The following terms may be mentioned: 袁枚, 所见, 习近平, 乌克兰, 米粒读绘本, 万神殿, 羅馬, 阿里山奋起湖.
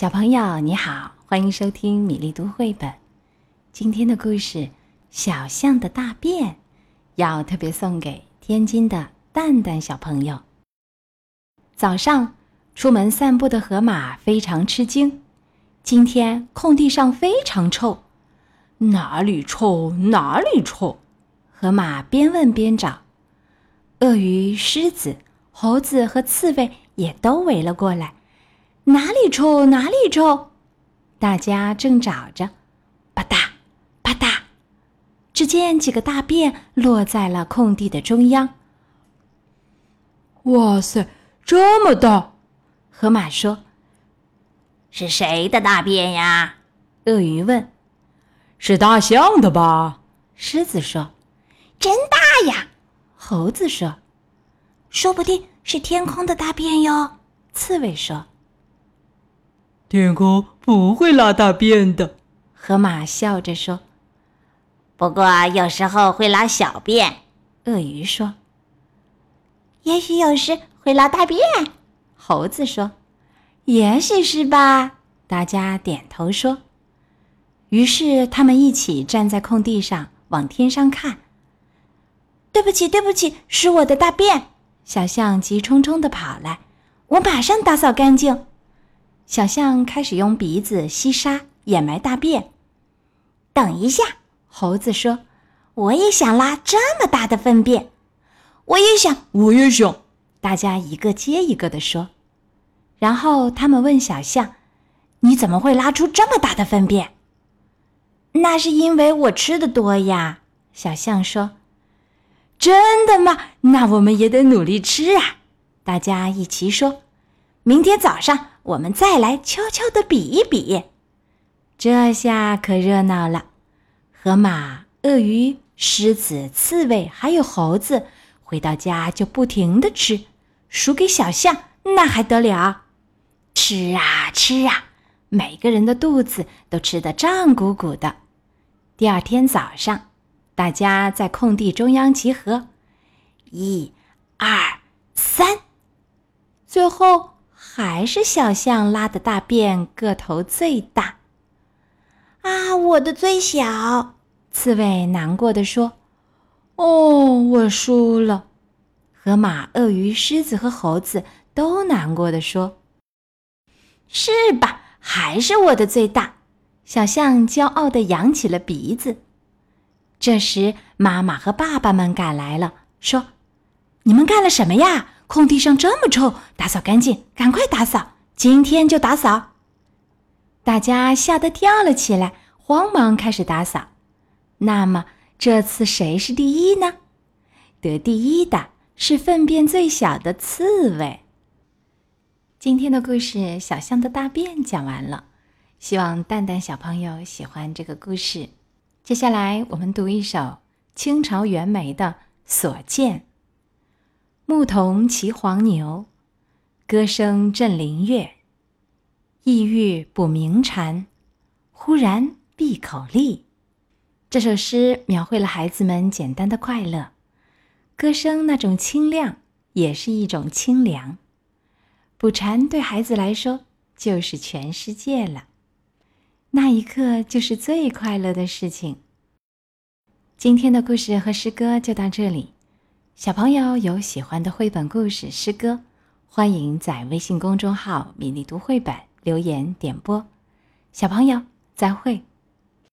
小朋友你好，欢迎收听米粒读绘本。今天的故事，小象的大便，要特别送给天津的蛋蛋小朋友。早上出门散步的河马非常吃惊，今天空地上非常臭。哪里臭哪里臭，河马边问边找。鳄鱼、狮子、猴子和刺猬也都围了过来。哪里臭哪里臭，大家正找着，吧嗒吧嗒，只见几个大便落在了空地的中央。哇塞，这么大，河马说。是谁的大便呀？鳄鱼问。是大象的吧？狮子说。真大呀，猴子说。说不定是天空的大便哟，刺猬说。天空不会拉大便的，河马笑着说。不过有时候会拉小便，鳄鱼说。也许有时会拉大便，猴子说。也许是吧，大家点头说。于是他们一起站在空地上往天上看。对不起对不起，是我的大便，小象急冲冲地跑来，我马上打扫干净。小象开始用鼻子吸沙掩埋大便。等一下，猴子说，我也想拉这么大的粪便。我也想我也想，大家一个接一个地说。然后他们问小象，你怎么会拉出这么大的粪便？那是因为我吃得多呀，小象说。真的吗？那我们也得努力吃啊，大家一起说。明天早上我们再来悄悄地比一比。这下可热闹了，河马、鳄鱼、狮子、刺猬还有猴子回到家就不停地吃，数给小象那还得了。吃啊吃啊，每个人的肚子都吃得胀鼓鼓的。第二天早上，大家在空地中央集合，1、2、3，最后还是小象拉的大便个头最大。啊，我的最小，刺猬难过地说。哦，我输了，河马、鳄鱼、狮子和猴子都难过地说。是吧，还是我的最大，小象骄傲地扬起了鼻子。这时妈妈和爸爸们赶来了，说，你们干了什么呀？空地上这么臭，打扫干净，赶快打扫，今天就打扫。大家吓得跳了起来，慌忙开始打扫。那么这次谁是第一呢？得第一的是粪便最小的刺猬。今天的故事，小象的大便讲完了，希望蛋蛋小朋友喜欢这个故事。接下来我们读一首清朝袁枚的《所见》。牧童骑黄牛，歌声振林樾，意欲捕鸣蝉，忽然闭口立。这首诗描绘了孩子们简单的快乐，歌声那种清亮也是一种清凉，捕蝉对孩子来说就是全世界了，那一刻就是最快乐的事情。今天的故事和诗歌就到这里，小朋友有喜欢的绘本故事、诗歌，欢迎在微信公众号米粒读绘本留言点播。小朋友，再会。